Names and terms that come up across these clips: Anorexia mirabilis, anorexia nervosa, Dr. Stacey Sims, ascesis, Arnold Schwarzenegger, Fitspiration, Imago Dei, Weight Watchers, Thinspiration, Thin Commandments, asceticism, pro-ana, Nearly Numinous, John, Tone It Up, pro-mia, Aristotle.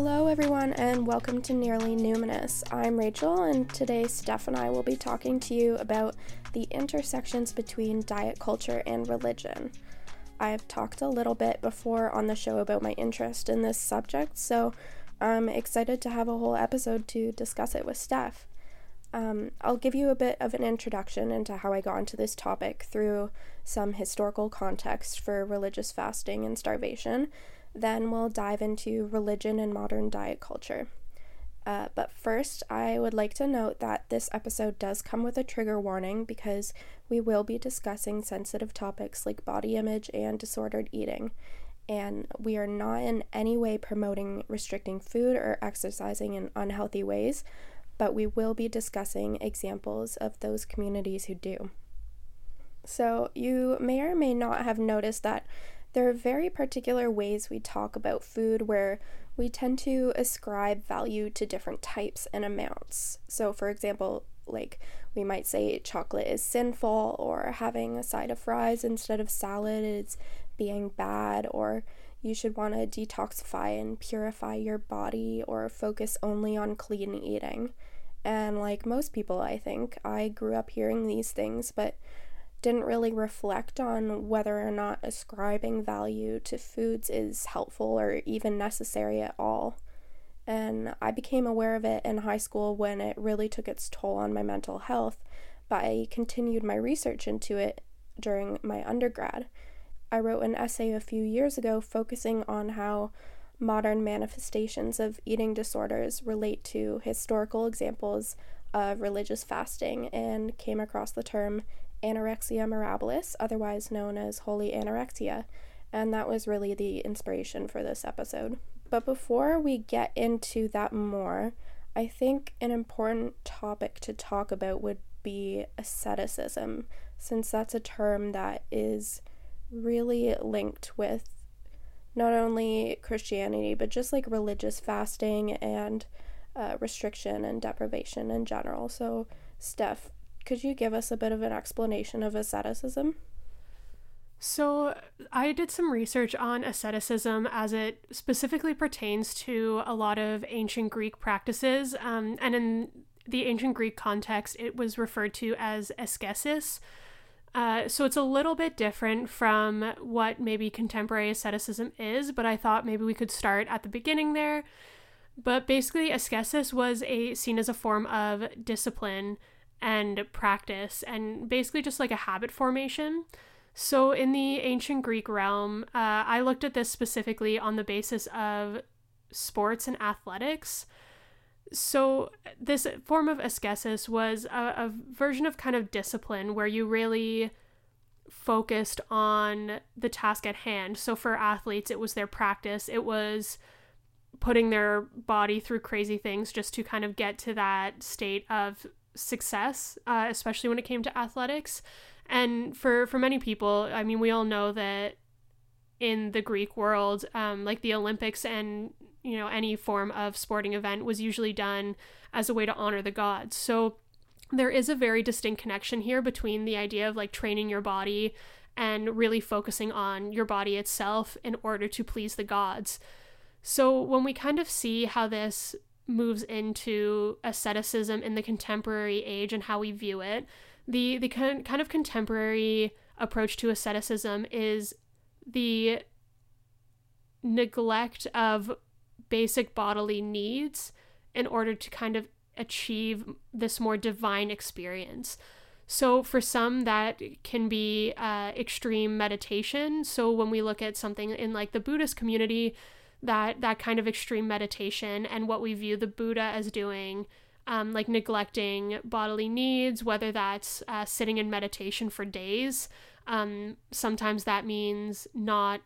Hello everyone and welcome to Nearly Numinous. I'm Rachel and today Steph and I will be talking to you about the intersections between diet culture and religion. I've talked a little bit before on the show about my interest in this subject, so I'm excited to have a whole episode to discuss it with Steph. I'll give you a bit of an introduction into how I got into this topic through some historical context for religious fasting and starvation. Then we'll dive into religion and modern diet culture. But first, I would like to note that this episode does come with a trigger warning because we will be discussing sensitive topics like body image and disordered eating. And we are not in any way promoting restricting food or exercising in unhealthy ways, but we will be discussing examples of those communities who do. So you may or may not have noticed that there are very particular ways we talk about food where we tend to ascribe value to different types and amounts. So for example, like we might say chocolate is sinful, or having a side of fries instead of salad is being bad, or you should want to detoxify and purify your body, or focus only on clean eating. And like most people, I think, I grew up hearing these things, but didn't really reflect on whether or not ascribing value to foods is helpful or even necessary at all. And I became aware of it in high school when it really took its toll on my mental health, but I continued my research into it during my undergrad. I wrote an essay a few years ago focusing on how modern manifestations of eating disorders relate to historical examples of religious fasting, and came across the term Anorexia mirabilis, otherwise known as holy anorexia, and that was really the inspiration for this episode. But before we get into that more, I think an important topic to talk about would be asceticism, since that's a term that is really linked with not only Christianity, but just like religious fasting and restriction and deprivation in general. So Steph, could you give us a bit of an explanation of asceticism? So I did some research on asceticism as it specifically pertains to a lot of ancient Greek practices. And in the ancient Greek context, it was referred to as ascesis. So it's a little bit different from what maybe contemporary asceticism is, but I thought maybe we could start at the beginning there. But basically, ascesis was seen as a form of discipline and practice, and basically just like a habit formation. So in the ancient Greek realm, I looked at this specifically on the basis of sports and athletics. So this form of ascesis was a version of kind of discipline where you really focused on the task at hand. So for athletes, it was their practice. It was putting their body through crazy things just to kind of get to that state of success, especially when it came to athletics. And for many people, I mean, we all know that in the Greek world, like the Olympics and, you know, any form of sporting event was usually done as a way to honor the gods. So there is a very distinct connection here between the idea of like training your body and really focusing on your body itself in order to please the gods. So when we kind of see how this moves into asceticism in the contemporary age and how we view it, the kind of contemporary approach to asceticism is the neglect of basic bodily needs in order to kind of achieve this more divine experience. So for some, that can be extreme meditation. So when we look at something in like the Buddhist community, that kind of extreme meditation and what we view the Buddha as doing, like neglecting bodily needs, whether that's sitting in meditation for days. Sometimes that means not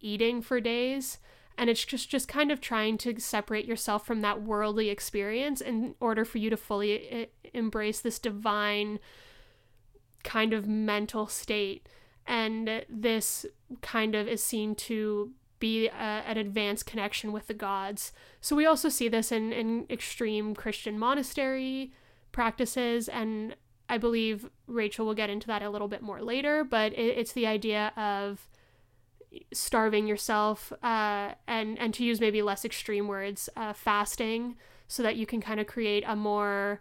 eating for days. And it's just kind of trying to separate yourself from that worldly experience in order for you to fully embrace this divine kind of mental state. And this kind of is seen to be an advanced connection with the gods. So we also see this in extreme Christian monastery practices, and I believe Rachel will get into that a little bit more later, but it's the idea of starving yourself, and to use maybe less extreme words, fasting, so that you can kind of create a more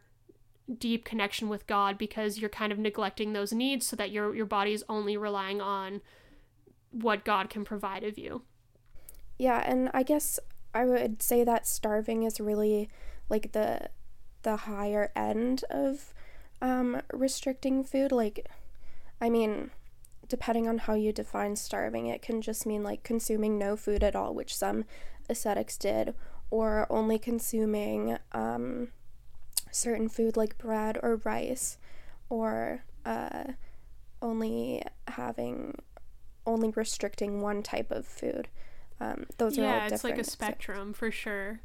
deep connection with God, because you're kind of neglecting those needs so that your body is only relying on what God can provide of you. Yeah, and I guess I would say that starving is really like the higher end of restricting food. Like, I mean, depending on how you define starving, it can just mean like consuming no food at all, which some ascetics did, or only consuming certain food like bread or rice, or only restricting one type of food. Those are all different. Yeah, it's like a spectrum for sure.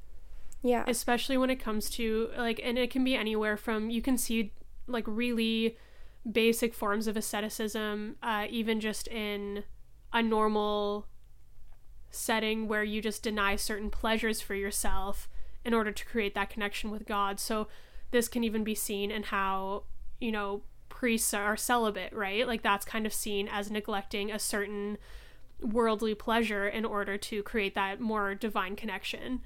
Yeah. Especially when it comes to, like, and it can be anywhere from, you can see, like, really basic forms of asceticism, even just in a normal setting where you just deny certain pleasures for yourself in order to create that connection with God. So this can even be seen in how, you know, priests are celibate, right? Like, that's kind of seen as neglecting a certain worldly pleasure in order to create that more divine connection.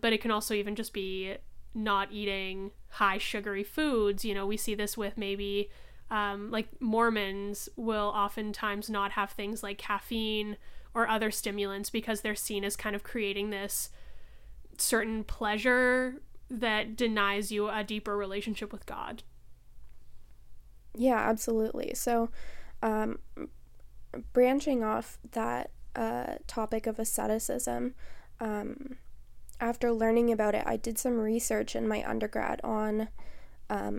But it can also even just be not eating high sugary foods. You know, we see this with maybe like Mormons will oftentimes not have things like caffeine or other stimulants because they're seen as kind of creating this certain pleasure that denies you a deeper relationship with God. Yeah, absolutely. So branching off that topic of asceticism, after learning about it, I did some research in my undergrad on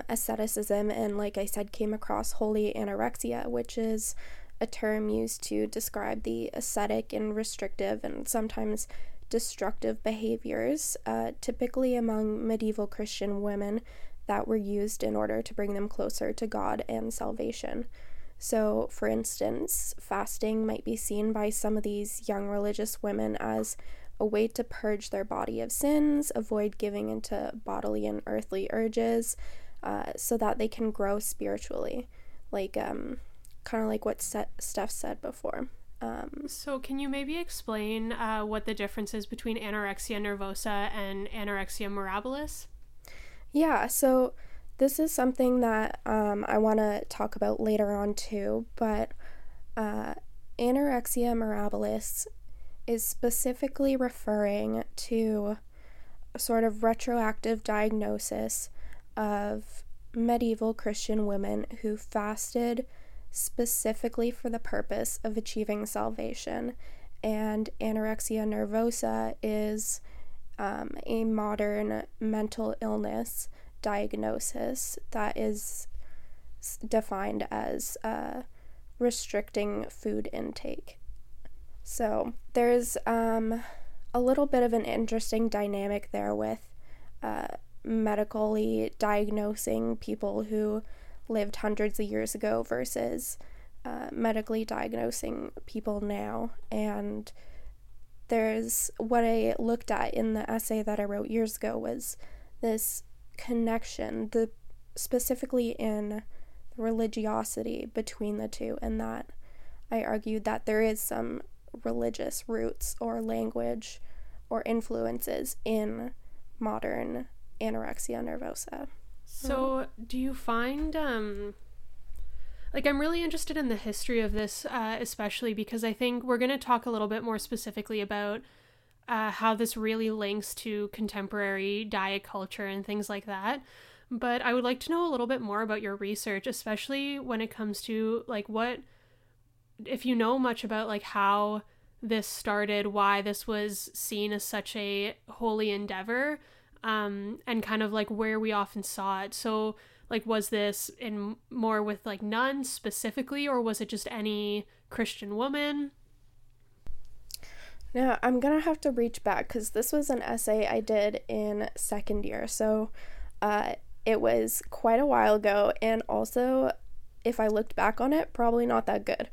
asceticism, and like I said, came across holy anorexia, which is a term used to describe the ascetic and restrictive and sometimes destructive behaviors, typically among medieval Christian women, that were used in order to bring them closer to God and salvation. So, for instance, fasting might be seen by some of these young religious women as a way to purge their body of sins, avoid giving into bodily and earthly urges, so that they can grow spiritually, like kind of like what Steph said before. So can you maybe explain what the difference is between anorexia nervosa and anorexia mirabilis? Yeah, so this is something that I want to talk about later on too, but anorexia mirabilis is specifically referring to a sort of retroactive diagnosis of medieval Christian women who fasted specifically for the purpose of achieving salvation, and anorexia nervosa is a modern mental illness diagnosis that is defined as restricting food intake. So there's a little bit of an interesting dynamic there with medically diagnosing people who lived hundreds of years ago versus medically diagnosing people now. And there's what I looked at in the essay that I wrote years ago was this connection, specifically in religiosity between the two, and that I argued that there is some religious roots or language or influences in modern anorexia nervosa. So do you find, like, I'm really interested in the history of this, especially because I think we're going to talk a little bit more specifically about how this really links to contemporary diet culture and things like that. But I would like to know a little bit more about your research, especially when it comes to, like, if you know much about, like, how this started, why this was seen as such a holy endeavor, and kind of like where we often saw it. So, like, was this in more with like nuns specifically, or was it just any Christian woman? Now, I'm gonna have to reach back because this was an essay I did in second year, so it was quite a while ago, and also if I looked back on it, probably not that good.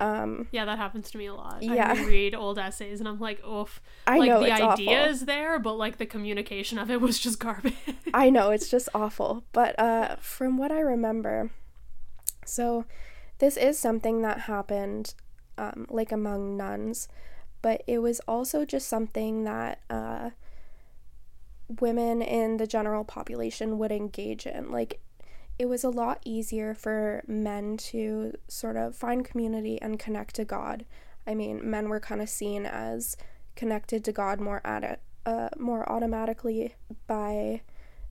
Yeah, that happens to me a lot. Yeah. I read old essays and I'm like, oof. I know, it's awful. Like, the idea is there, but like the communication of it was just garbage. I know, it's just awful. But from what I remember, so this is something that happened like among nuns, but it was also just something that women in the general population would engage in. Like, it was a lot easier for men to sort of find community and connect to God. I mean, men were kind of seen as connected to God more automatically by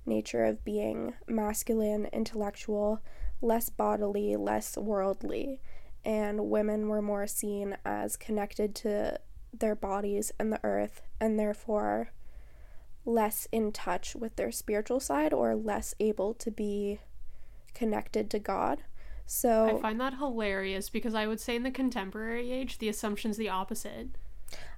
nature of being masculine, intellectual, less bodily, less worldly, and women were more seen as connected to their bodies and the earth, and therefore less in touch with their spiritual side or less able to be connected to God. So I find that hilarious, because I would say in the contemporary age the assumption's the opposite.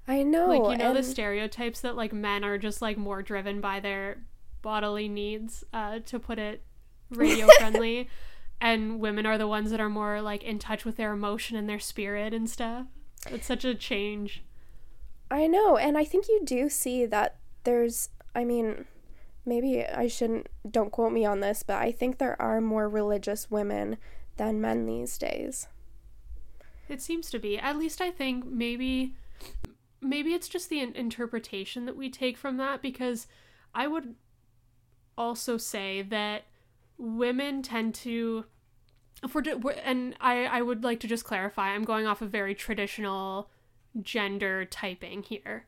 I know, like, you know, and the stereotypes that like men are just like more driven by their bodily needs, to put it radio friendly, and women are the ones that are more like in touch with their emotion and their spirit and stuff. It's such a change. I know, and I think you do see that there's, I mean, maybe I shouldn't, don't quote me on this, but I think there are more religious women than men these days. It seems to be. At least I think maybe it's just the interpretation that we take from that, because I would also say that women tend to, and I would like to just clarify, I'm going off of very traditional gender typing here,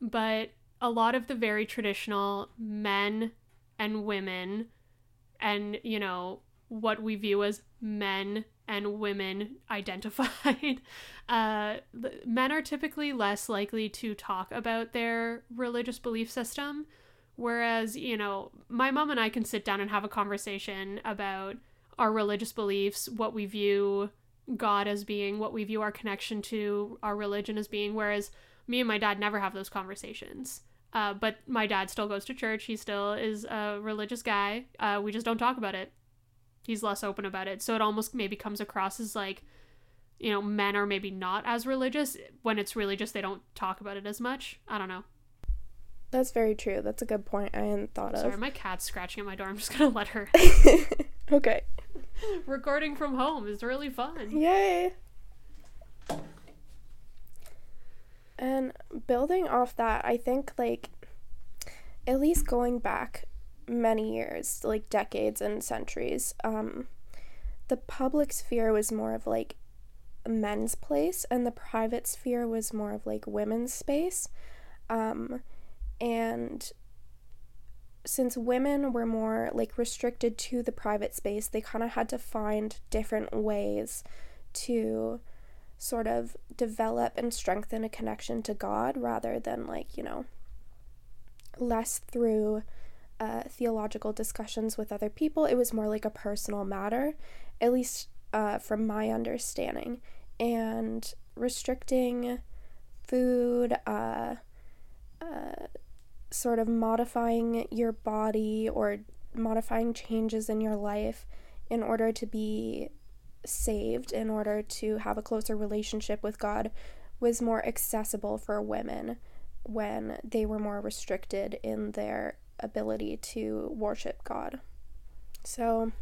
but a lot of the very traditional men and women, and, you know, what we view as men and women identified, men are typically less likely to talk about their religious belief system. Whereas, you know, my mom and I can sit down and have a conversation about our religious beliefs, what we view God as being, what we view our connection to our religion as being, whereas me and my dad never have those conversations. But my dad still goes to church. He still is a religious guy. We just don't talk about it. He's less open about it. So it almost maybe comes across as like, you know, men are maybe not as religious, when it's really just they don't talk about it as much. I don't know. That's very true. That's a good point I hadn't thought of. Sorry, my cat's scratching at my door. I'm just going to let her. Okay. Recording from home is really fun. Yay. And building off that, I think, like, at least going back many years, like decades and centuries, the public sphere was more of, like, men's place, and the private sphere was more of, like, women's space. And since women were more, like, restricted to the private space, they kind of had to find different ways to sort of develop and strengthen a connection to God, rather than, like, you know, less through theological discussions with other people. It was more like a personal matter, at least from my understanding. And restricting food, sort of modifying your body or modifying changes in your life in order to be saved, in order to have a closer relationship with God, was more accessible for women when they were more restricted in their ability to worship God. So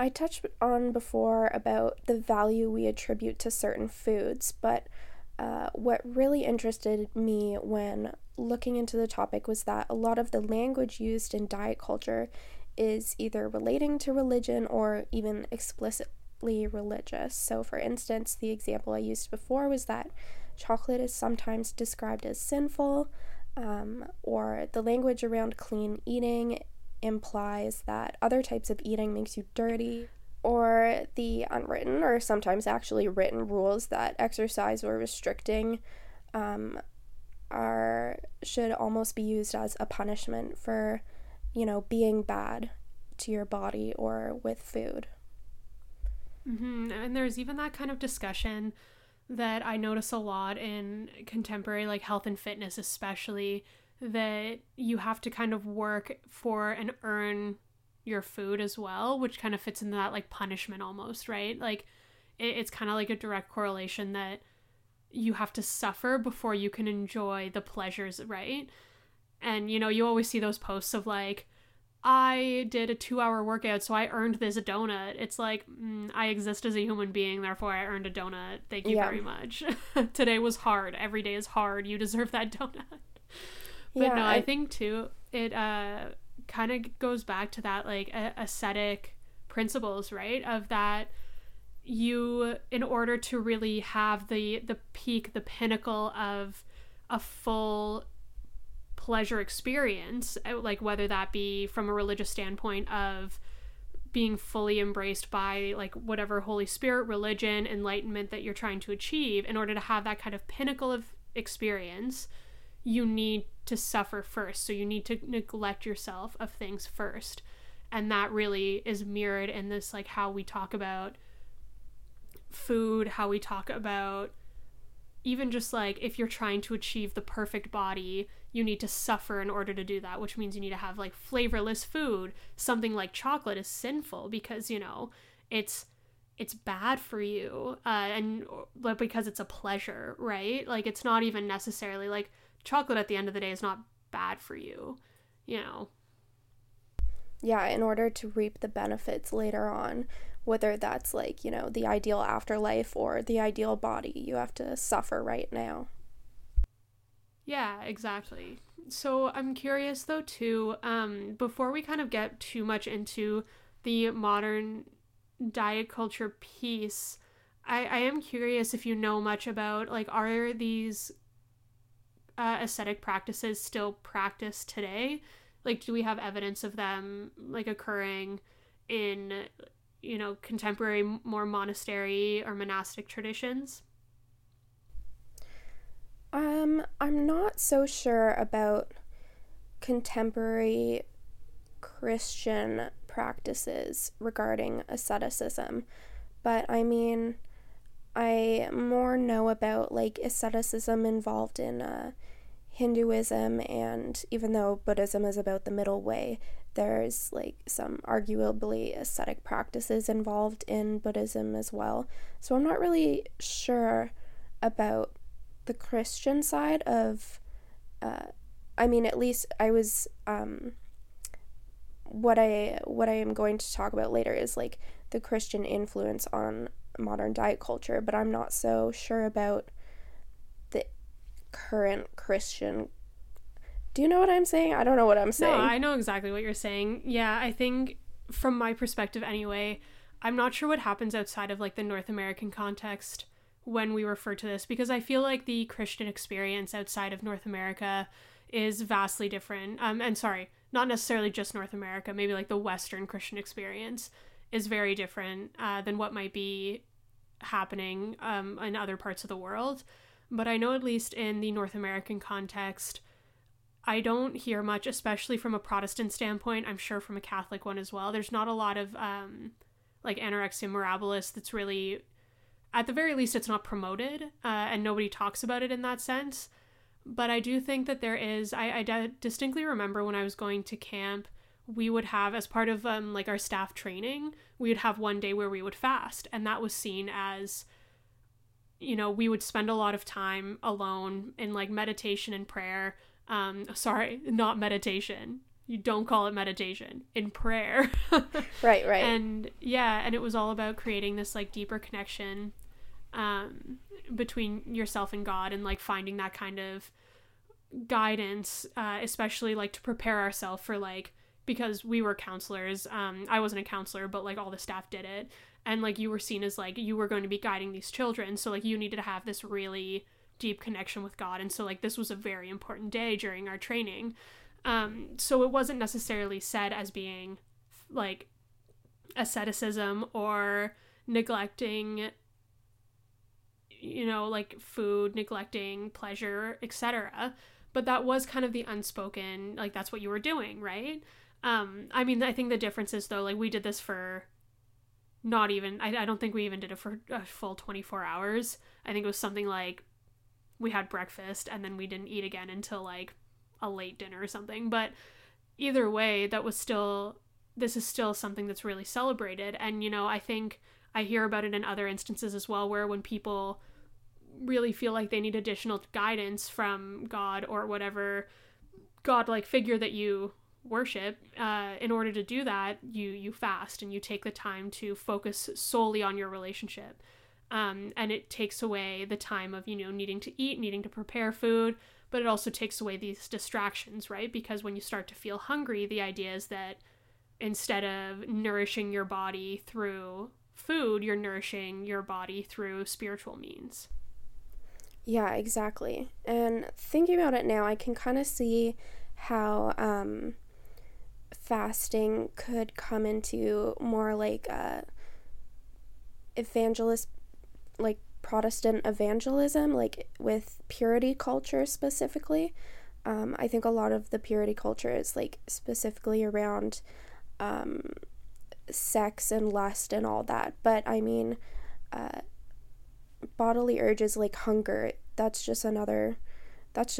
I touched on before about the value we attribute to certain foods, but what really interested me when looking into the topic was that a lot of the language used in diet culture is either relating to religion or even explicitly religious. So, for instance, the example I used before was that chocolate is sometimes described as sinful, or the language around clean eating implies that other types of eating makes you dirty. Or the unwritten, or sometimes actually written, rules that exercise or restricting should almost be used as a punishment for, you know, being bad to your body or with food. Mm-hmm. And there's even that kind of discussion that I notice a lot in contemporary, like, health and fitness especially, that you have to kind of work for and earn your food as well, which kind of fits into that, like, punishment almost, right? Like, it's kind of like a direct correlation that you have to suffer before you can enjoy the pleasures, right? And, you know, you always see those posts of, like, I did a 2-hour workout, so I earned this donut. It's like, I exist as a human being, therefore I earned a donut. Thank you very much. Today was hard. Every day is hard. You deserve that donut. But yeah, no, I think too, it kind of goes back to that like ascetic principles, right? Of that you, in order to really have the peak, the pinnacle of a full pleasure experience, like whether that be from a religious standpoint of being fully embraced by like whatever Holy Spirit, religion, enlightenment that you're trying to achieve, in order to have that kind of pinnacle of experience, you need to suffer first. So you need to neglect yourself of things first. And that really is mirrored in this, like how we talk about food, how we talk about even just like if you're trying to achieve the perfect body, you need to suffer in order to do that, which means you need to have like flavorless food. Something like chocolate is sinful because, you know, it's bad for you, and like because it's a pleasure, right? Like it's not even necessarily like chocolate at the end of the day is not bad for you, you know. Yeah, in order to reap the benefits later on, whether that's like, you know, the ideal afterlife or the ideal body, you have to suffer right now. Yeah, exactly. So I'm curious though too, before we kind of get too much into the modern diet culture piece, I am curious if you know much about like, are these ascetic practices still practiced today? Like, do we have evidence of them like occurring in, you know, contemporary more monastery or monastic traditions? I'm not so sure about contemporary Christian practices regarding asceticism, but I mean, I more know about like asceticism involved in Hinduism, and even though Buddhism is about the middle way, there's like some arguably ascetic practices involved in Buddhism as well. So I'm not really sure about the Christian side of, I mean, at least I was, what I am going to talk about later is like the Christian influence on modern diet culture, but I'm not so sure about the current Christian. Do you know what I'm saying? I don't know what I'm saying. No, I know exactly what you're saying. Yeah, I think from my perspective anyway, I'm not sure what happens outside of like the North American context when we refer to this, because I feel like the Christian experience outside of North America is vastly different. And sorry, not necessarily just North America, maybe like the Western Christian experience is very different than what might be happening in other parts of the world. But I know at least in the North American context, I don't hear much, especially from a Protestant standpoint. I'm sure from a Catholic one as well. There's not a lot of like anorexia mirabilis that's really, at the very least, it's not promoted, and nobody talks about it in that sense. But I do think that there is, I distinctly remember when I was going to camp, we would have, as part of like our staff training, we would have one day where we would fast. And that was seen as, you know, we would spend a lot of time alone in like meditation and prayer. Sorry, not meditation. You don't call it meditation, in prayer. Right. And yeah, and it was all about creating this like deeper connection between yourself and God, and like finding that kind of guidance, especially like to prepare ourselves for like, because we were counselors. I wasn't a counselor, but like all the staff did it. And like you were seen as like you were going to be guiding these children. So like you needed to have this really deep connection with God. And so like this was a very important day during our training. So it wasn't necessarily said as being like asceticism or neglecting, you know, like food, neglecting pleasure, etc. But that was kind of the unspoken, like that's what you were doing, right? I mean, I think the difference is though, like we did this for not even, I don't think we even did it for a full 24 hours. I think it was something like we had breakfast and then we didn't eat again until like a late dinner or something. But either way, that was still, this is still something that's really celebrated. And, you know, I think I hear about it in other instances as well, where when people really feel like they need additional guidance from God or whatever God-like figure that you worship, in order to do that, you fast and you take the time to focus solely on your relationship. And it takes away the time of, needing to eat, needing to prepare food, but it also takes away these distractions, right? Because when you start to feel hungry, the idea is that instead of nourishing your body through food, you're nourishing your body through spiritual means. Yeah, exactly. And thinking about it now, I can kind of see how fasting could come into more like Protestant evangelism, like with purity culture specifically. I think a lot of the purity culture is like specifically around sex and lust and all that, but I mean bodily urges like hunger, that's just another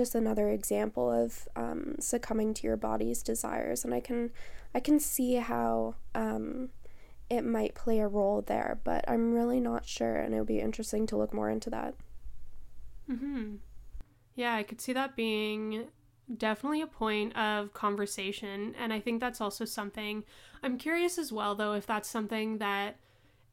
example of succumbing to your body's desires, and I can see how it might play a role there, but I'm really not sure, and it would be interesting to look more into that. Mm-hmm. Yeah, I could see that being definitely a point of conversation, and I think that's also something, I'm curious as well, though, if that's something that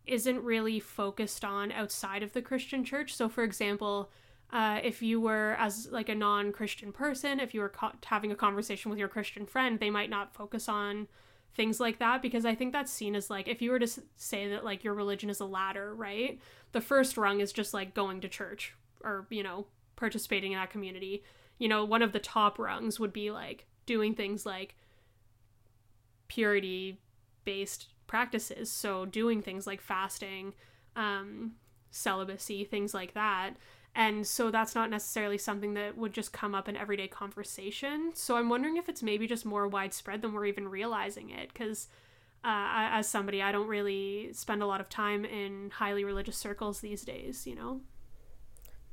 isn't really focused on outside of the Christian church. So, for example, if you were, as like a non-Christian person, if you were having a conversation with your Christian friend, they might not focus on things like that, because I think that's seen as like, if you were to say that like your religion is a ladder, right? The first rung is just like going to church or, participating in that community. One of the top rungs would be like doing things like purity-based practices. So doing things like fasting, celibacy, things like that. And so that's not necessarily something that would just come up in everyday conversation. So I'm wondering if it's maybe just more widespread than we're even realizing it. Because as somebody, I don't really spend a lot of time in highly religious circles these days,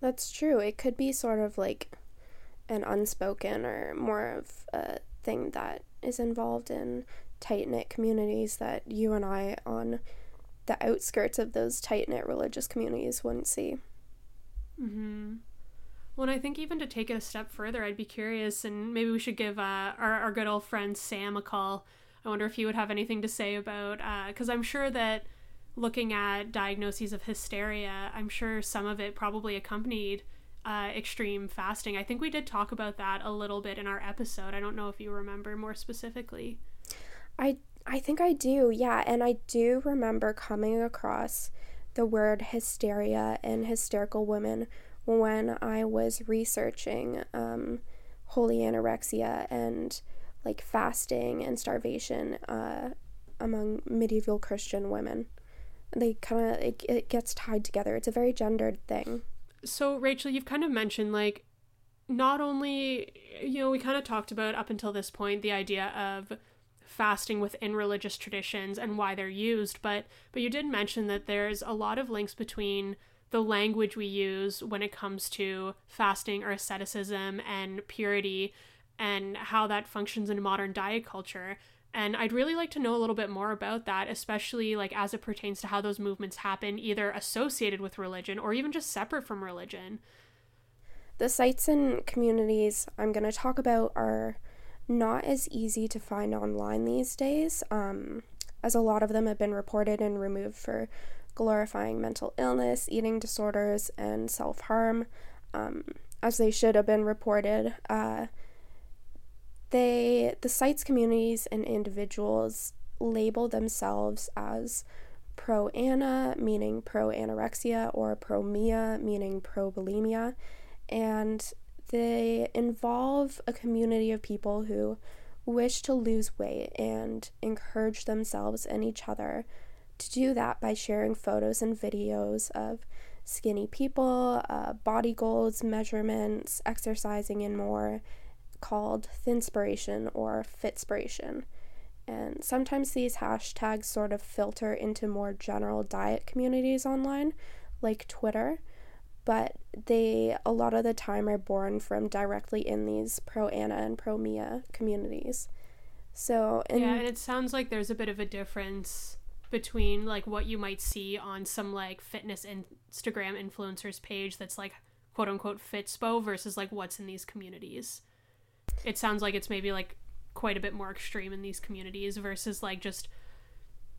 That's true. It could be sort of like an unspoken or more of a thing that is involved in tight-knit communities that you and I on the outskirts of those tight-knit religious communities wouldn't see. Mm-hmm. Well, and I think even to take it a step further, I'd be curious, and maybe we should give our good old friend Sam a call. I wonder if he would have anything to say about, because I'm sure that looking at diagnoses of hysteria, I'm sure some of it probably accompanied extreme fasting. I think we did talk about that a little bit in our episode. I don't know if you remember more specifically. I think I do, yeah, and I do remember coming across the word hysteria and hysterical women when I was researching holy anorexia and like fasting and starvation among medieval Christian women. They kind of, it gets tied together. It's a very gendered thing. So Rachel, you've kind of mentioned like, not only, we kind of talked about up until this point the idea of fasting within religious traditions and why they're used, but you did mention that there's a lot of links between the language we use when it comes to fasting or asceticism and purity and how that functions in modern diet culture. And I'd really like to know a little bit more about that, especially like as it pertains to how those movements happen, either associated with religion or even just separate from religion. The sites and communities I'm going to talk about are not as easy to find online these days, as a lot of them have been reported and removed for glorifying mental illness, eating disorders, and self-harm, as they should have been reported. The sites, communities, and individuals label themselves as pro-ana, meaning pro-anorexia, or pro-mia, meaning pro-bulimia, and they involve a community of people who wish to lose weight and encourage themselves and each other to do that by sharing photos and videos of skinny people, body goals, measurements, exercising, and more, called Thinspiration or Fitspiration. And sometimes these hashtags sort of filter into more general diet communities online, like Twitter, but they, a lot of the time, are born from directly in these pro-ana and pro-mia communities. So, yeah, and it sounds like there's a bit of a difference between, like, what you might see on some, like, fitness Instagram influencers page that's, like, quote-unquote fitspo versus, like, what's in these communities. It sounds like it's maybe, like, quite a bit more extreme in these communities versus like just,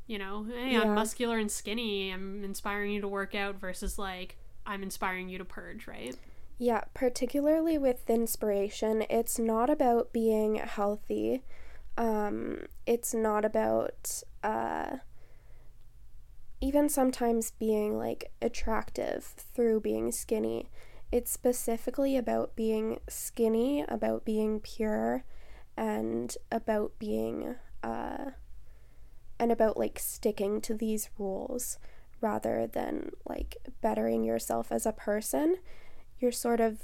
you know, hey, yeah. I'm muscular and skinny, I'm inspiring you to work out, versus like, I'm inspiring you to purge, right? Yeah, particularly with Thinspiration, it's not about being healthy. It's not about even sometimes being like attractive through being skinny. It's specifically about being skinny, about being pure, and about being and about like sticking to these rules rather than like bettering yourself as a person. You're sort of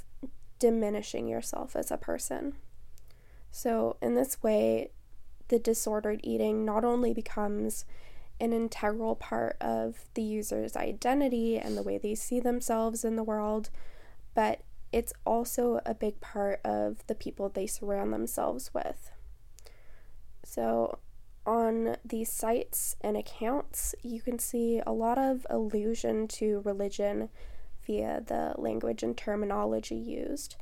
diminishing yourself as a person. So in this way, the disordered eating not only becomes an integral part of the user's identity and the way they see themselves in the world, but it's also a big part of the people they surround themselves with. So on these sites and accounts, you can see a lot of allusion to religion via the language and terminology used.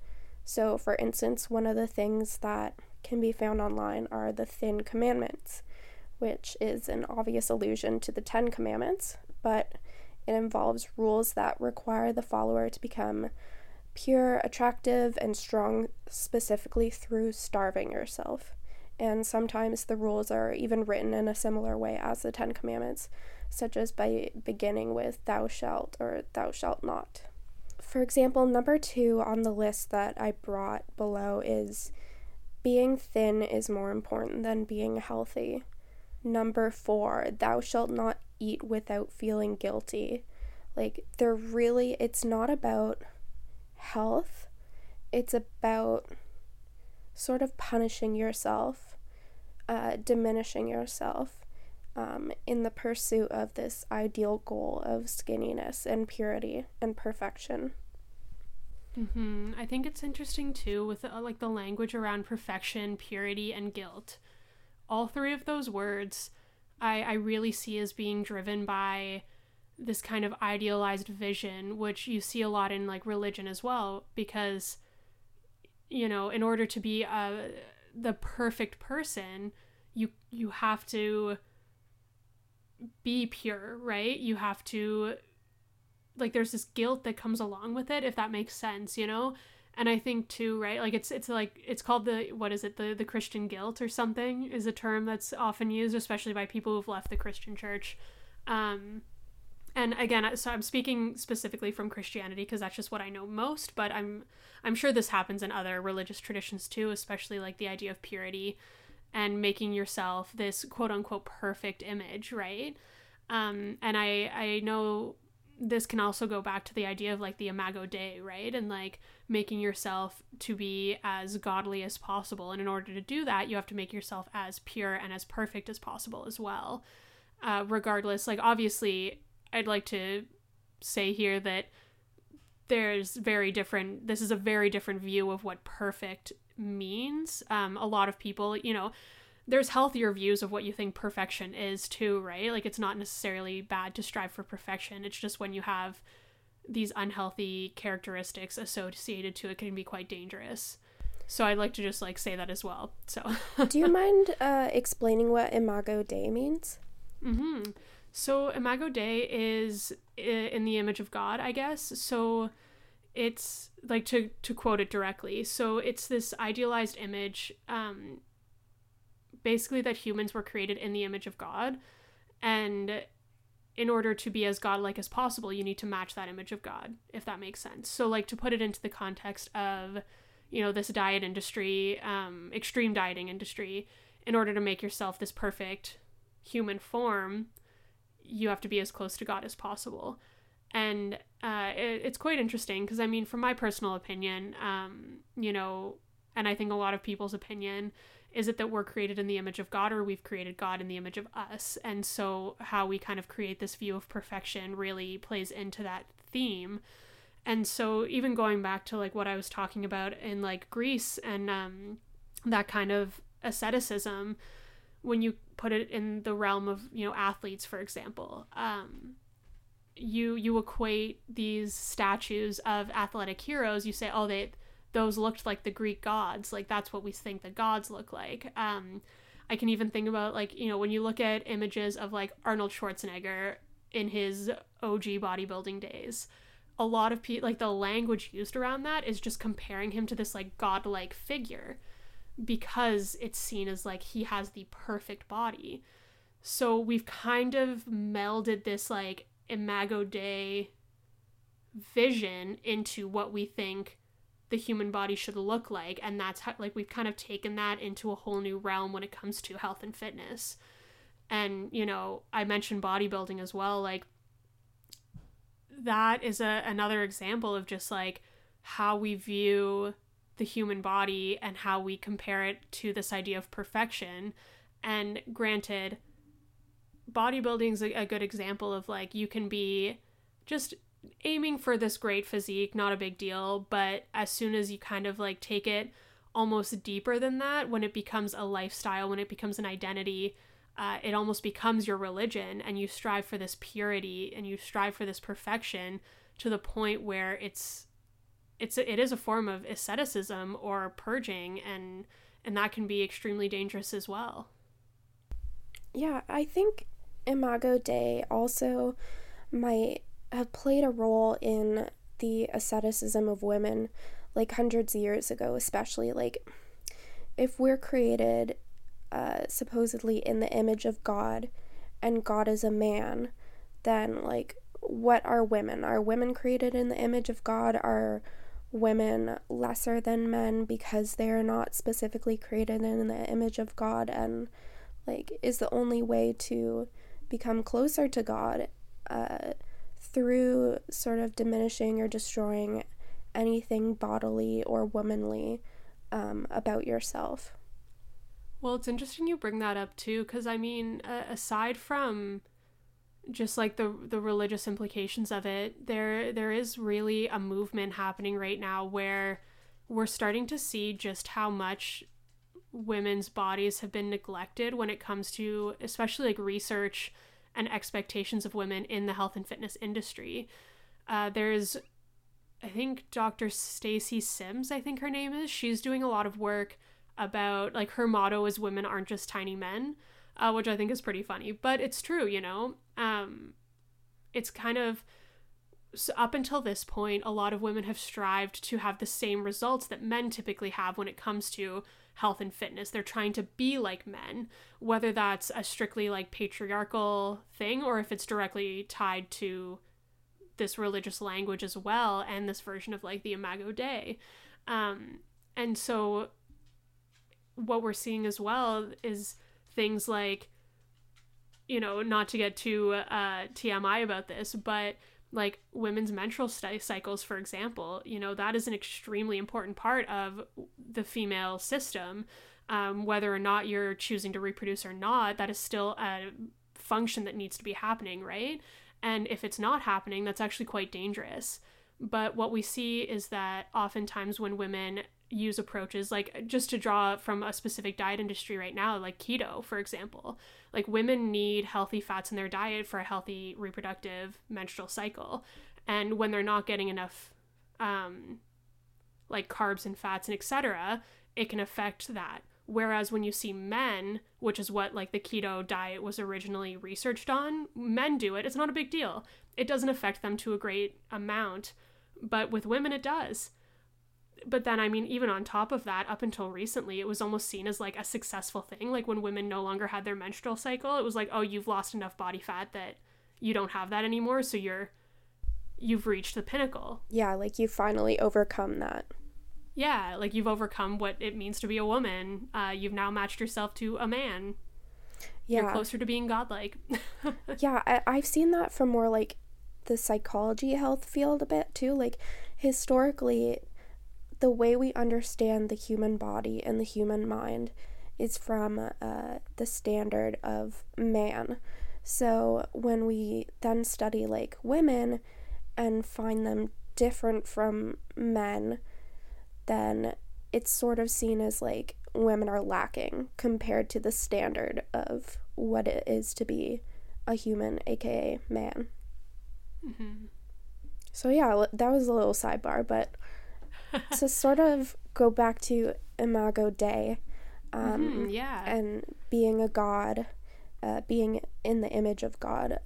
So, for instance, one of the things that can be found online are the Thin Commandments, which is an obvious allusion to the 10 Commandments, but it involves rules that require the follower to become pure, attractive, and strong specifically through starving yourself. And sometimes the rules are even written in a similar way as the 10 Commandments, such as by beginning with thou shalt or thou shalt not. For example, number 2 on the list that I brought below is being thin is more important than being healthy. Number 4, thou shalt not eat without feeling guilty. Like, they're really, it's not about health, it's about sort of punishing yourself, diminishing yourself, in the pursuit of this ideal goal of skinniness and purity and perfection. Mm-hmm. I think it's interesting too with like the language around perfection, purity, and guilt. All three of those words I really see as being driven by this kind of idealized vision, which you see a lot in like religion as well, because, you know, in order to be the perfect person, you have to be pure, right? You have to, like, there's this guilt that comes along with it, if that makes sense, you know? And I think too, right, like it's like, it's called the Christian guilt or something is a term that's often used, especially by people who've left the Christian church. And again, so I'm speaking specifically from Christianity because that's just what I know most, but I'm sure this happens in other religious traditions too, especially like the idea of purity and making yourself this quote unquote perfect image, right? And I know this can also go back to the idea of like the Imago Dei, right? And like making yourself to be as godly as possible. And in order to do that, you have to make yourself as pure and as perfect as possible as well. Regardless, like obviously I'd like to say here that this is a very different view of what perfect means. A lot of people, you know, there's healthier views of what you think perfection is too, right? Like, it's not necessarily bad to strive for perfection. It's just when you have these unhealthy characteristics associated to it, can be quite dangerous. So I'd like to just like say that as well. So do you mind explaining what Imago Dei means? Mm-hmm. So Imago Dei is in the image of God, I guess. So it's like, to quote it directly, so it's this idealized image, basically that humans were created in the image of God, and in order to be as godlike as possible, you need to match that image of God, if that makes sense. So like, to put it into the context of, you know, this diet industry, extreme dieting industry, in order to make yourself this perfect human form, you have to be as close to God as possible. And it's quite interesting because, I mean, from my personal opinion, you know, and I think a lot of people's opinion, is it that we're created in the image of God, or we've created God in the image of us? And so how we kind of create this view of perfection really plays into that theme. And so even going back to like what I was talking about in like Greece and that kind of asceticism, when you put it in the realm of, you know, athletes, for example, you equate these statues of athletic heroes, you say, oh, those looked like the Greek gods. Like, that's what we think the gods look like. I can even think about, like, you know, when you look at images of, like, Arnold Schwarzenegger in his OG bodybuilding days, a lot of people, like, the language used around that is just comparing him to this, like, godlike figure, because it's seen as, like, he has the perfect body. So we've kind of melded this, like, Imago Dei vision into what we think the human body should look like, and that's how, like, we've kind of taken that into a whole new realm when it comes to health and fitness. And, you know, I mentioned bodybuilding as well. Like, that is another example of just, like, how we view the human body and how we compare it to this idea of perfection. And granted, bodybuilding is a good example of, like, you can be just aiming for this great physique, not a big deal, but as soon as you kind of, like, take it almost deeper than that, when it becomes a lifestyle, when it becomes an identity, it almost becomes your religion, and you strive for this purity and you strive for this perfection to the point where it is a form of asceticism or purging, and that can be extremely dangerous as well. Yeah, I think Imago Dei also might have played a role in the asceticism of women, like, hundreds of years ago, especially. Like, if we're created supposedly in the image of God, and God is a man, then, like, what are women? Are women created in the image of God? Are women lesser than men because they are not specifically created in the image of God, and, like, is the only way to become closer to God through sort of diminishing or destroying anything bodily or womanly about yourself? Well, it's interesting you bring that up too, because, I mean, aside from just, like, the religious implications of it, there is really a movement happening right now where we're starting to see just how much women's bodies have been neglected when it comes to, especially, like, research and expectations of women in the health and fitness industry. There's, I think, Dr. Stacey Sims, I think her name is, she's doing a lot of work about, like, her motto is women aren't just tiny men, which I think is pretty funny, but it's true, you know. It's kind of, so up until this point, a lot of women have strived to have the same results that men typically have when it comes to health and fitness. They're trying to be like men, whether that's a strictly, like, patriarchal thing, or if it's directly tied to this religious language as well, and this version of, like, the Imago Dei. And so what we're seeing as well is things like, you know, not to get too TMI about this, but, like, women's menstrual cycles, for example, you know, that is an extremely important part of the female system. Whether or not you're choosing to reproduce or not, that is still a function that needs to be happening, right? And if it's not happening, that's actually quite dangerous. But what we see is that oftentimes when women use approaches, like, just to draw from a specific diet industry right now, like keto, for example, like, women need healthy fats in their diet for a healthy reproductive menstrual cycle. And when they're not getting enough like, carbs and fats and etc., it can affect that. Whereas when you see men, which is what, like, the keto diet was originally researched on, men do it, it's not a big deal, it doesn't affect them to a great amount, but with women it does. But then, I mean, even on top of that, up until recently, it was almost seen as, like, a successful thing. Like, when women no longer had their menstrual cycle, it was like, oh, you've lost enough body fat that you don't have that anymore, so you've reached the pinnacle. Yeah, like, you've finally overcome that. Yeah, like, you've overcome what it means to be a woman. You've now matched yourself to a man. Yeah. You're closer to being godlike. Yeah, I've seen that from more, like, the psychology health field a bit, too. Like, historically, the way we understand the human body and the human mind is from the standard of man. So when we then study, like, women and find them different from men, then it's sort of seen as, like, women are lacking compared to the standard of what it is to be a human, aka man. Mm-hmm. So yeah, that was a little sidebar, but to sort of go back to Imago Dei, and being a god, being in the image of God,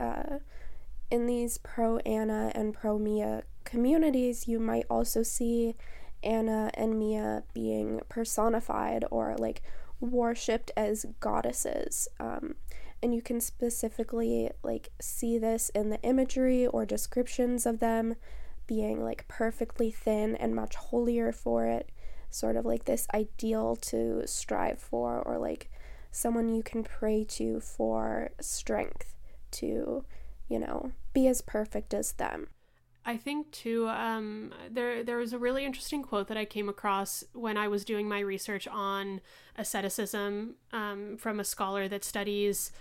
in these pro-ana and pro-mia communities, you might also see Anna and Mia being personified or, like, worshipped as goddesses, and you can specifically, like, see this in the imagery or descriptions of them being, like, perfectly thin and much holier for it, sort of like this ideal to strive for, or, like, someone you can pray to for strength to, you know, be as perfect as them. I think, too, there was a really interesting quote that I came across when I was doing my research on asceticism, from a scholar that studies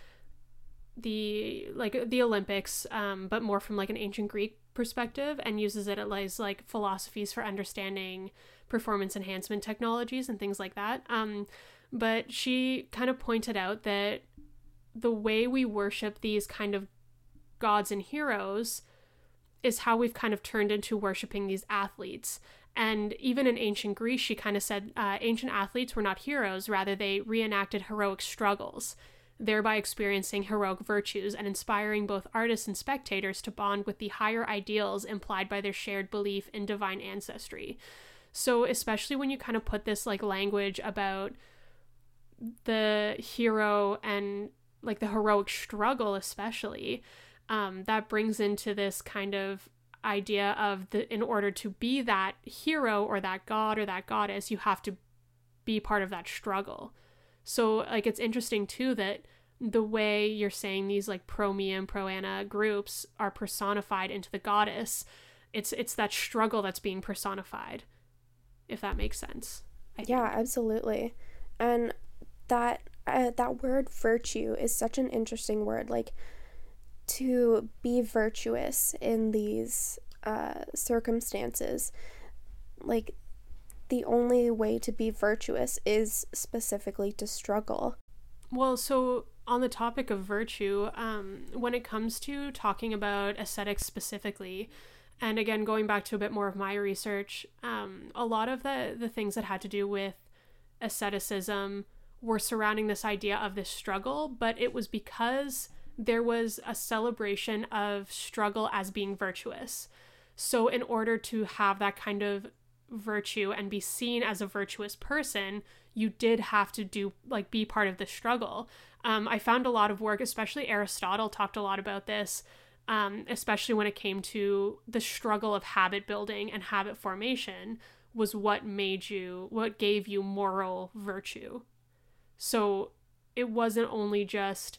the Olympics, but more from, like, an ancient Greek perspective, and uses it as, like, philosophies for understanding performance enhancement technologies and things like that. But she kind of pointed out that the way we worship these kind of gods and heroes is how we've kind of turned into worshiping these athletes. And even in ancient Greece, she kind of said ancient athletes were not heroes, rather they reenacted heroic struggles, thereby experiencing heroic virtues and inspiring both artists and spectators to bond with the higher ideals implied by their shared belief in divine ancestry. So especially when you kind of put this, like, language about the hero and, like, the heroic struggle especially, that brings into this kind of idea of in order to be that hero or that god or that goddess, you have to be part of that struggle. So, like, it's interesting too that the way you're saying these, like, pro-mia and pro-ana groups are personified into the goddess, it's that struggle that's being personified, if that makes sense. I think. Absolutely. And that word virtue is such an interesting word. Like, to be virtuous in these circumstances, like, the only way to be virtuous is specifically to struggle. Well, so on the topic of virtue, when it comes to talking about ascetics specifically, and again, going back to a bit more of my research, a lot of the things that had to do with asceticism were surrounding this idea of this struggle, but it was because there was a celebration of struggle as being virtuous. So in order to have that kind of virtue and be seen as a virtuous person, you did have to do, like, be part of the struggle. I found a lot of work, especially Aristotle talked a lot about this, especially when it came to the struggle of habit building and habit formation was what gave you moral virtue. So it wasn't only just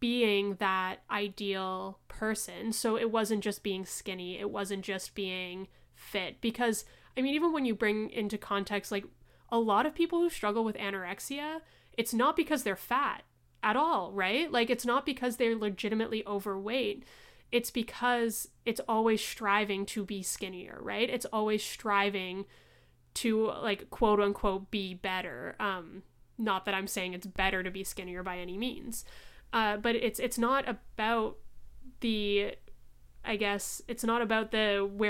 being that ideal person. So it wasn't just being skinny, it wasn't just being fit, because, I mean, even when you bring into context, like, a lot of people who struggle with anorexia, it's not because they're fat at all, right? Like, it's not because they're legitimately overweight, it's because it's always striving to be skinnier, right? It's always striving to, like, quote unquote, be better. Not that I'm saying it's better to be skinnier by any means. But it's not about where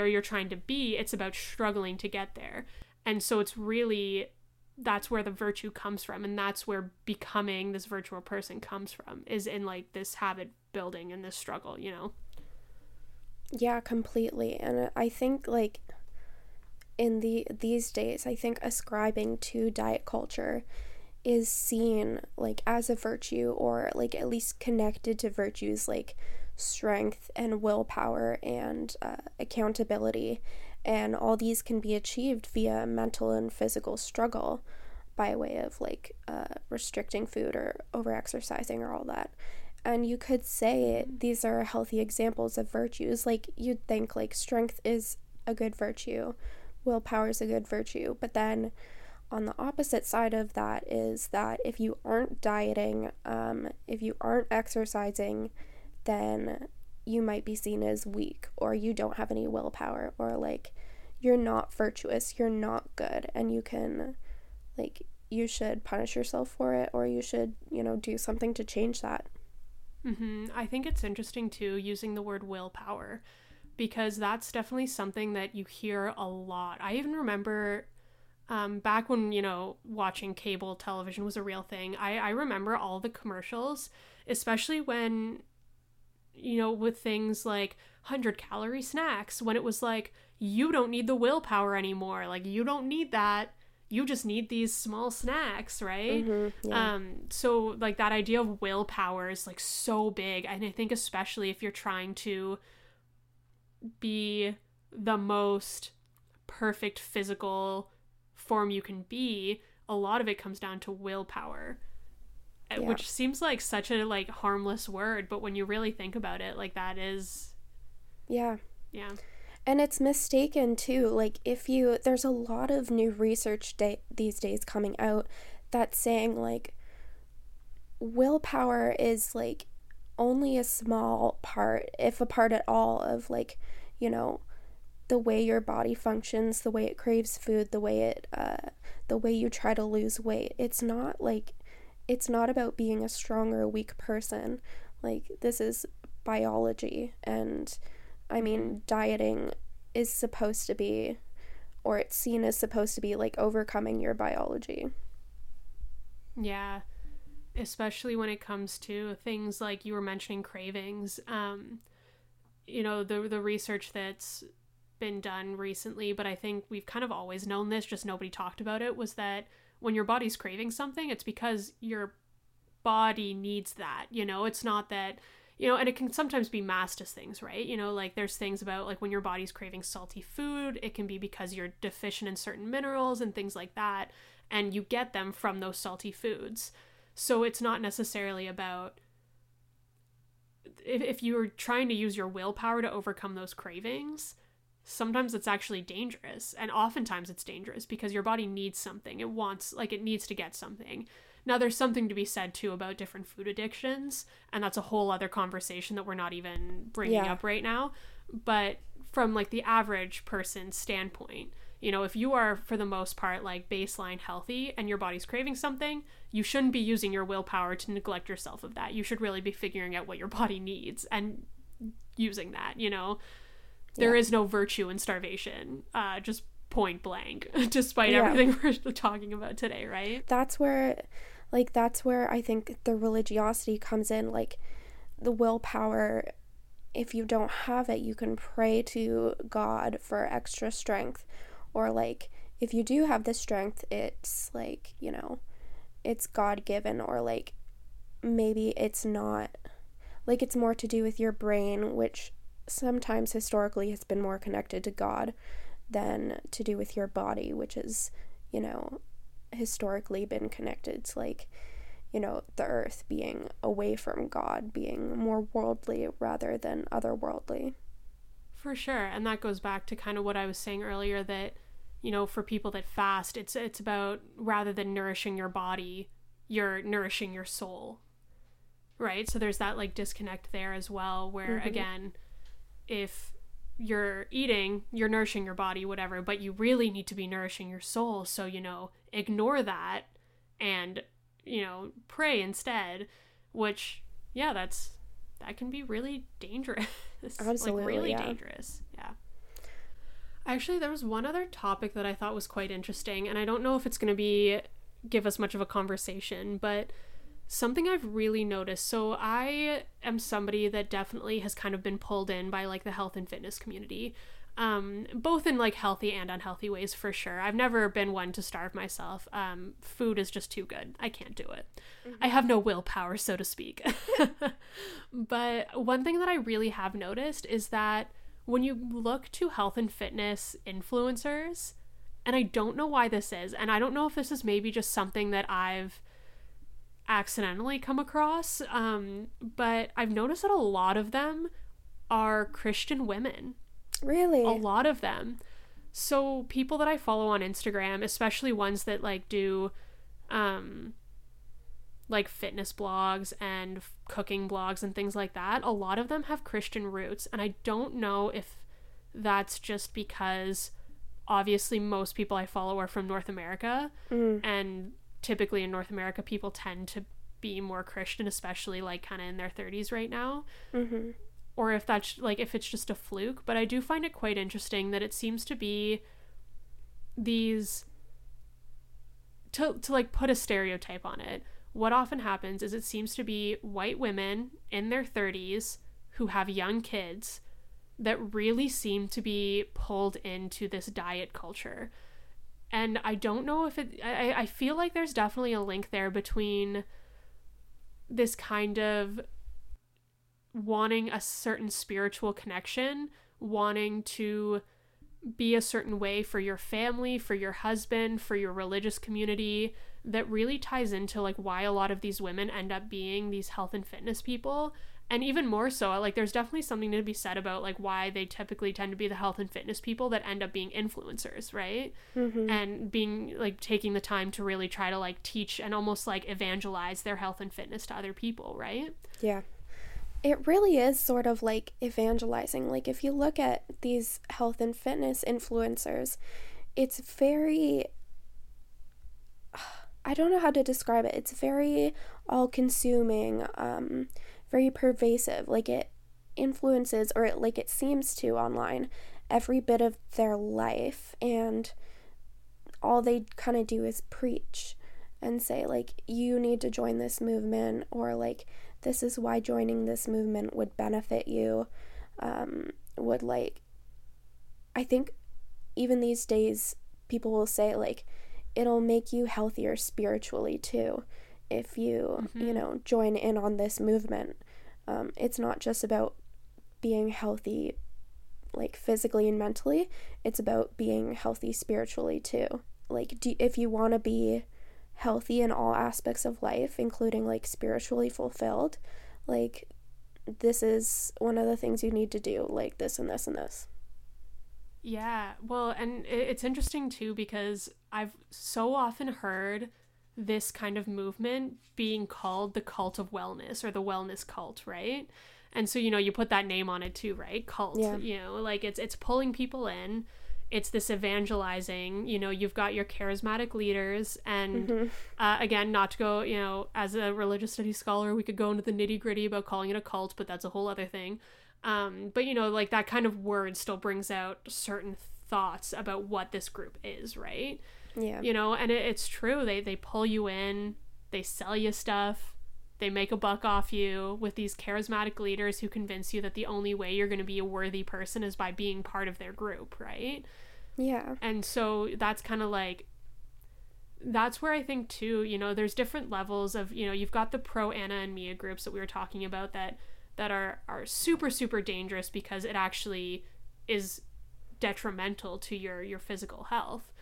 you're trying to be, it's about struggling to get there. And so it's really, that's where the virtue comes from. And that's where becoming this virtual person comes from, is in, like, this habit building and this struggle, you know? Yeah, completely. And I think, like, in these days, I think ascribing to diet culture is seen, like, as a virtue, or, like, at least connected to virtues like strength and willpower and accountability, and all these can be achieved via mental and physical struggle by way of, like, restricting food or overexercising or all that. And you could say these are healthy examples of virtues. Like, you'd think, like, strength is a good virtue, willpower is a good virtue, but then on the opposite side of that is that if you aren't dieting, if you aren't exercising, then you might be seen as weak, or you don't have any willpower, or, like, you're not virtuous, you're not good, and you can, like, you should punish yourself for it, or you should, you know, do something to change that. I think it's interesting, too, using the word willpower, because that's definitely something that you hear a lot. I even remember back when, you know, watching cable television was a real thing, I remember all the commercials, especially when, you know, with things like 100-calorie snacks, when it was like, you don't need the willpower anymore. Like, you don't need that. You just need these small snacks, right? Mm-hmm, yeah. So, like, that idea of willpower is, like, so big. And I think especially if you're trying to be the most perfect physical form you can be, a lot of it comes down to willpower. Yeah. Which seems like such a, like, harmless word. But when you really think about it, like, that is... Yeah. Yeah. And it's mistaken too, like there's a lot of new research these days coming out that's saying like willpower is like only a small part, if a part at all, of like, you know, the way your body functions, the way it craves food, the way you try to lose weight. It's not like, it's not about being a strong or a weak person. Like, this is biology, and I mean, dieting is supposed to be, or it's seen as supposed to be, like, overcoming your biology. Yeah, especially when it comes to things like you were mentioning cravings. You know, the research that's been done recently, but I think we've kind of always known this, just nobody talked about it, was that when your body's craving something, it's because your body needs that, you know? It's not that... You know, and it can sometimes be masked as things, right? You know, like there's things about like when your body's craving salty food, it can be because you're deficient in certain minerals and things like that. And you get them from those salty foods. So it's not necessarily about if you're trying to use your willpower to overcome those cravings, sometimes it's actually dangerous. And oftentimes it's dangerous because your body needs something. It wants, like, it needs to get something. Now, there's something to be said, too, about different food addictions, and that's a whole other conversation that we're not even bringing up right now. But from, like, the average person's standpoint, you know, if you are, for the most part, like, baseline healthy and your body's craving something, you shouldn't be using your willpower to neglect yourself of that. You should really be figuring out what your body needs and using that, you know? There is no virtue in starvation, just point blank, despite everything we're talking about today, right? That's where I think the religiosity comes in, like the willpower. If you don't have it, you can pray to God for extra strength, or like if you do have the strength, it's like, you know, it's God-given, or like maybe it's not, like it's more to do with your brain, which sometimes historically has been more connected to God than to do with your body, which is, you know, historically been connected to, like, you know, the earth being away from God, being more worldly rather than otherworldly. For sure. And that goes back to kind of what I was saying earlier, that, you know, for people that fast, it's about, rather than nourishing your body, you're nourishing your soul, right? So there's that, like, disconnect there as well, where again, if you're eating, you're nourishing your body, whatever, but you really need to be nourishing your soul. So, you know, ignore that and, you know, pray instead, which, yeah, that can be really dangerous. Absolutely, like, really dangerous. Yeah. Actually, there was one other topic that I thought was quite interesting, and I don't know if it's going to give us much of a conversation, but something I've really noticed. So I am somebody that definitely has kind of been pulled in by, like, the health and fitness community, both in, like, healthy and unhealthy ways, for sure. I've never been one to starve myself. Food is just too good. I can't do it. I have no willpower, so to speak. But one thing that I really have noticed is that when you look to health and fitness influencers, and I don't know why this is, and I don't know if this is maybe just something that I've accidentally come across, but I've noticed that a lot of them are Christian women. Really? A lot of them. So people that I follow on Instagram, especially ones that, like, do like fitness blogs and cooking blogs and things like that, a lot of them have Christian roots, and I don't know if that's just because obviously most people I follow are from North America, and typically in North America, people tend to be more Christian, especially, like, kind of in their 30s right now. or if that's like, if it's just a fluke. But I do find it quite interesting that it seems to be these, to like put a stereotype on it, what often happens is it seems to be white women in their 30s who have young kids that really seem to be pulled into this diet culture. And I don't know if it, I feel like there's definitely a link there between this kind of wanting a certain spiritual connection, wanting to be a certain way for your family, for your husband, for your religious community, that really ties into like why a lot of these women end up being these health and fitness people. And even more so, like there's definitely something to be said about like why they typically tend to be the health and fitness people that end up being influencers, right? Mm-hmm. And being like taking the time to really try to like teach and almost like evangelize their health and fitness to other people, right? Yeah. It really is sort of like evangelizing. Like if you look at these health and fitness influencers, it's very, I don't know how to describe it. It's very all-consuming, very pervasive. Like it influences, or it, like it seems to online, every bit of their life, and all they kind of do is preach and say like, you need to join this movement, or like, this is why joining this movement would benefit you, would like, I think even these days people will say like, it'll make you healthier spiritually too, if you, mm-hmm. you know, join in on this movement. It's not just about being healthy, like physically and mentally, it's about being healthy spiritually too. Like, if you want to be healthy in all aspects of life, including like spiritually fulfilled, like this is one of the things you need to do, like this and this and this. Yeah, well, and it's interesting too, because I've so often heard this kind of movement being called the cult of wellness, or the wellness cult, right? And so, you know, you put that name on it too, right? Cult. Yeah. You know, like it's pulling people in. It's this evangelizing, you know, you've got your charismatic leaders, and mm-hmm. Again, not to go, you know, as a religious studies scholar, we could go into the nitty gritty about calling it a cult, but that's a whole other thing. But, you know, like that kind of word still brings out certain thoughts about what this group is, right? Yeah. You know, and it's true. They pull you in, they sell you stuff, they make a buck off you with these charismatic leaders who convince you that the only way you're going to be a worthy person is by being part of their group, right? Yeah. And so that's kind of like, that's where I think too, you know, there's different levels of, you know, you've got the pro Ana and Mia groups that we were talking about that are super, super dangerous, because it actually is detrimental to your physical health.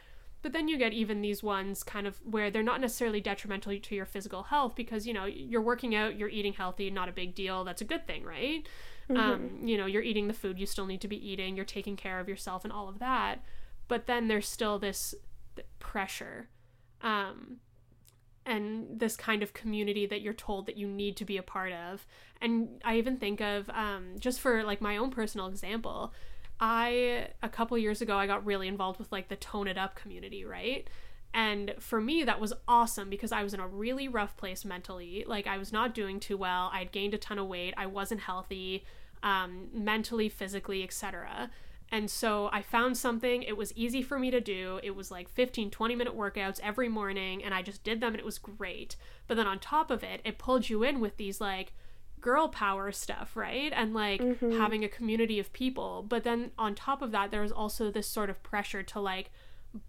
But then you get even these ones kind of where they're not necessarily detrimental to your physical health, because, you know, you're working out, you're eating healthy, not a big deal. That's a good thing, right? Mm-hmm. You know, you're eating the food you still need to be eating, you're taking care of yourself and all of that. But then there's still this pressure, and this kind of community that you're told that you need to be a part of. And I even think of, just for like my own personal example, a couple years ago, I got really involved with like the Tone It Up community, right? And for me, that was awesome, because I was in a really rough place mentally. Like, I was not doing too well. I had gained a ton of weight. I wasn't healthy, mentally, physically, etc. And so I found something. It was easy for me to do. It was like 15, 20-minute workouts every morning, and I just did them, and it was great. But then on top of it, it pulled you in with these like girl power stuff, right? And like mm-hmm. having a community of people. But then on top of that, there was also this sort of pressure to like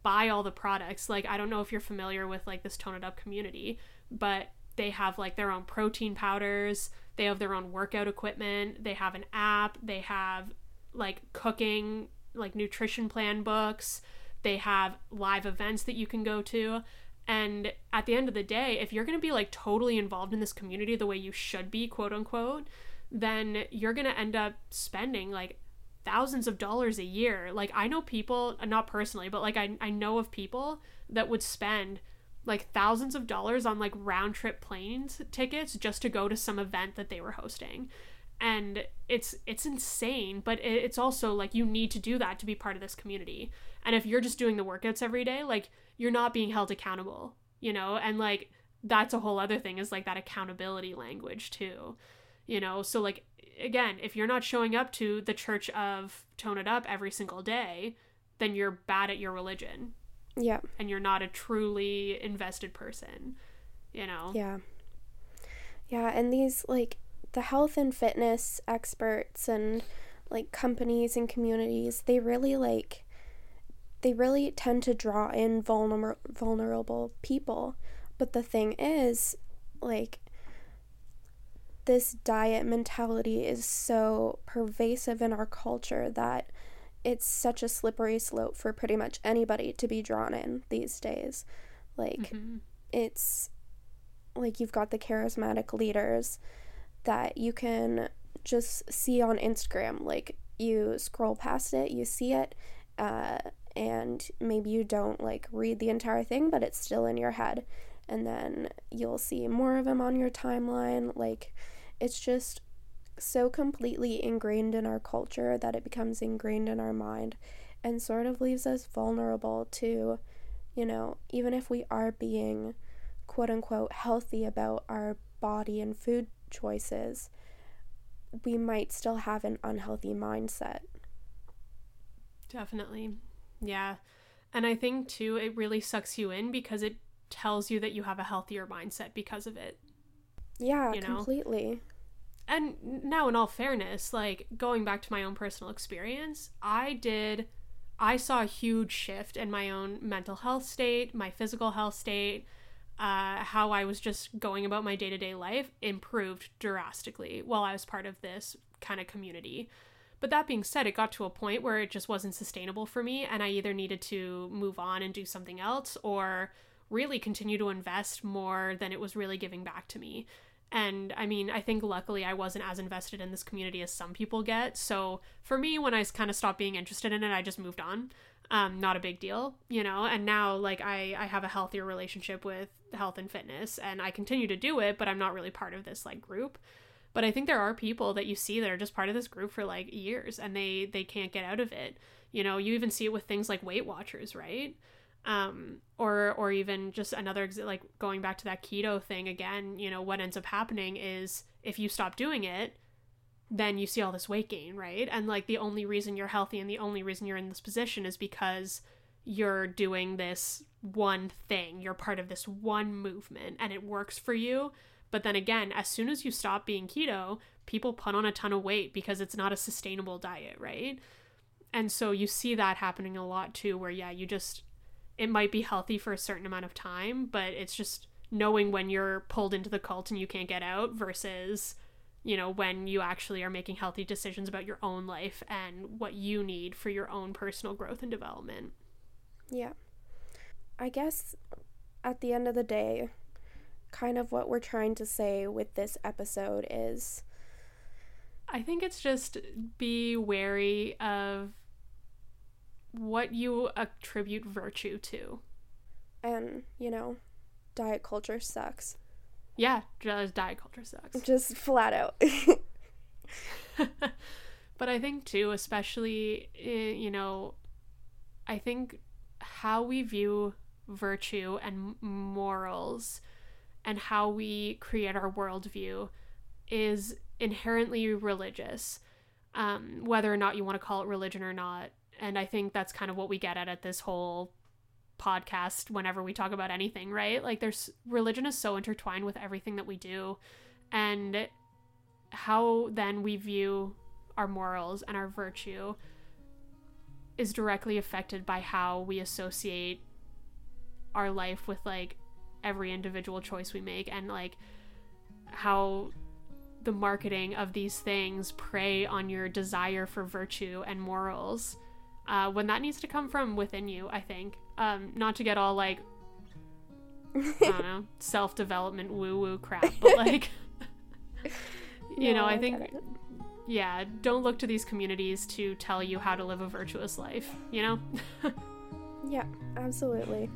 buy all the products. Like, I don't know if you're familiar with like this Tone It Up community, but they have like their own protein powders, they have their own workout equipment, they have an app, they have like cooking, like nutrition plan books, they have live events that you can go to. And at the end of the day, if you're going to be like totally involved in this community the way you should be, quote unquote, then you're going to end up spending like thousands of dollars a year. Like, I know people, not personally, but like I know of people that would spend like thousands of dollars on like round trip plane tickets just to go to some event that they were hosting. And it's insane, but it's also like, you need to do that to be part of this community. And if you're just doing the workouts every day, like, you're not being held accountable, you know? And like, that's a whole other thing, is like that accountability language too, you know? So like, again, if you're not showing up to the Church of Tone It Up every single day, then you're bad at your religion. Yeah. And you're not a truly invested person, you know? Yeah. Yeah, and these, like, the health and fitness experts and, like, companies and communities, they really tend to draw in vulnerable people. But the thing is, like, this diet mentality is so pervasive in our culture that it's such a slippery slope for pretty much anybody to be drawn in these days. Like, It's, like, you've got the charismatic leaders that you can just see on Instagram. Like, you scroll past it, you see it, and maybe you don't, like, read the entire thing, but it's still in your head. And then you'll see more of them on your timeline. Like, it's just so completely ingrained in our culture that it becomes ingrained in our mind and sort of leaves us vulnerable to, you know, even if we are being quote-unquote healthy about our body and food choices, we might still have an unhealthy mindset. Definitely. Yeah. And I think, too, it really sucks you in because it tells you that you have a healthier mindset because of it. Yeah, you know? Completely. And now, in all fairness, like, going back to my own personal experience, I saw a huge shift in my own mental health state, my physical health state, how I was just going about my day-to-day life improved drastically while I was part of this kind of community. But that being said, it got to a point where it just wasn't sustainable for me, and I either needed to move on and do something else or really continue to invest more than it was really giving back to me. And I mean, I think luckily I wasn't as invested in this community as some people get. So for me, when I kind of stopped being interested in it, I just moved on. Not a big deal, you know? And now, like, I have a healthier relationship with health and fitness, and I continue to do it, but I'm not really part of this, like, group. But I think there are people that you see that are just part of this group for, like, years, and they can't get out of it. You know, you even see it with things like Weight Watchers, right? Or even just another, like, going back to that keto thing again, you know, what ends up happening is if you stop doing it, then you see all this weight gain, right? And, like, the only reason you're healthy and the only reason you're in this position is because you're doing this one thing. You're part of this one movement and it works for you. But then again, as soon as you stop being keto, people put on a ton of weight because it's not a sustainable diet, right? And so you see that happening a lot too, where, yeah, you just... it might be healthy for a certain amount of time, but it's just knowing when you're pulled into the cult and you can't get out versus, you know, when you actually are making healthy decisions about your own life and what you need for your own personal growth and development. Yeah. I guess at the end of the day, kind of what we're trying to say with this episode is... I think it's just be wary of what you attribute virtue to. And, you know, diet culture sucks. Yeah, just diet culture sucks. Just flat out. But I think, too, especially, you know, I think how we view virtue and morals and how we create our worldview is inherently religious, whether or not you want to call it religion or not. And I think that's kind of what we get at this whole podcast whenever we talk about anything, right? Like, there's religion is so intertwined with everything that we do, and how then we view our morals and our virtue is directly affected by how we associate our life with, like, every individual choice we make, and, like, how the marketing of these things prey on your desire for virtue and morals. When that needs to come from within you, I think. Not to get all, like, I don't know, self-development woo-woo crap, but, like, I think, yeah, don't look to these communities to tell you how to live a virtuous life, you know? Yeah, absolutely.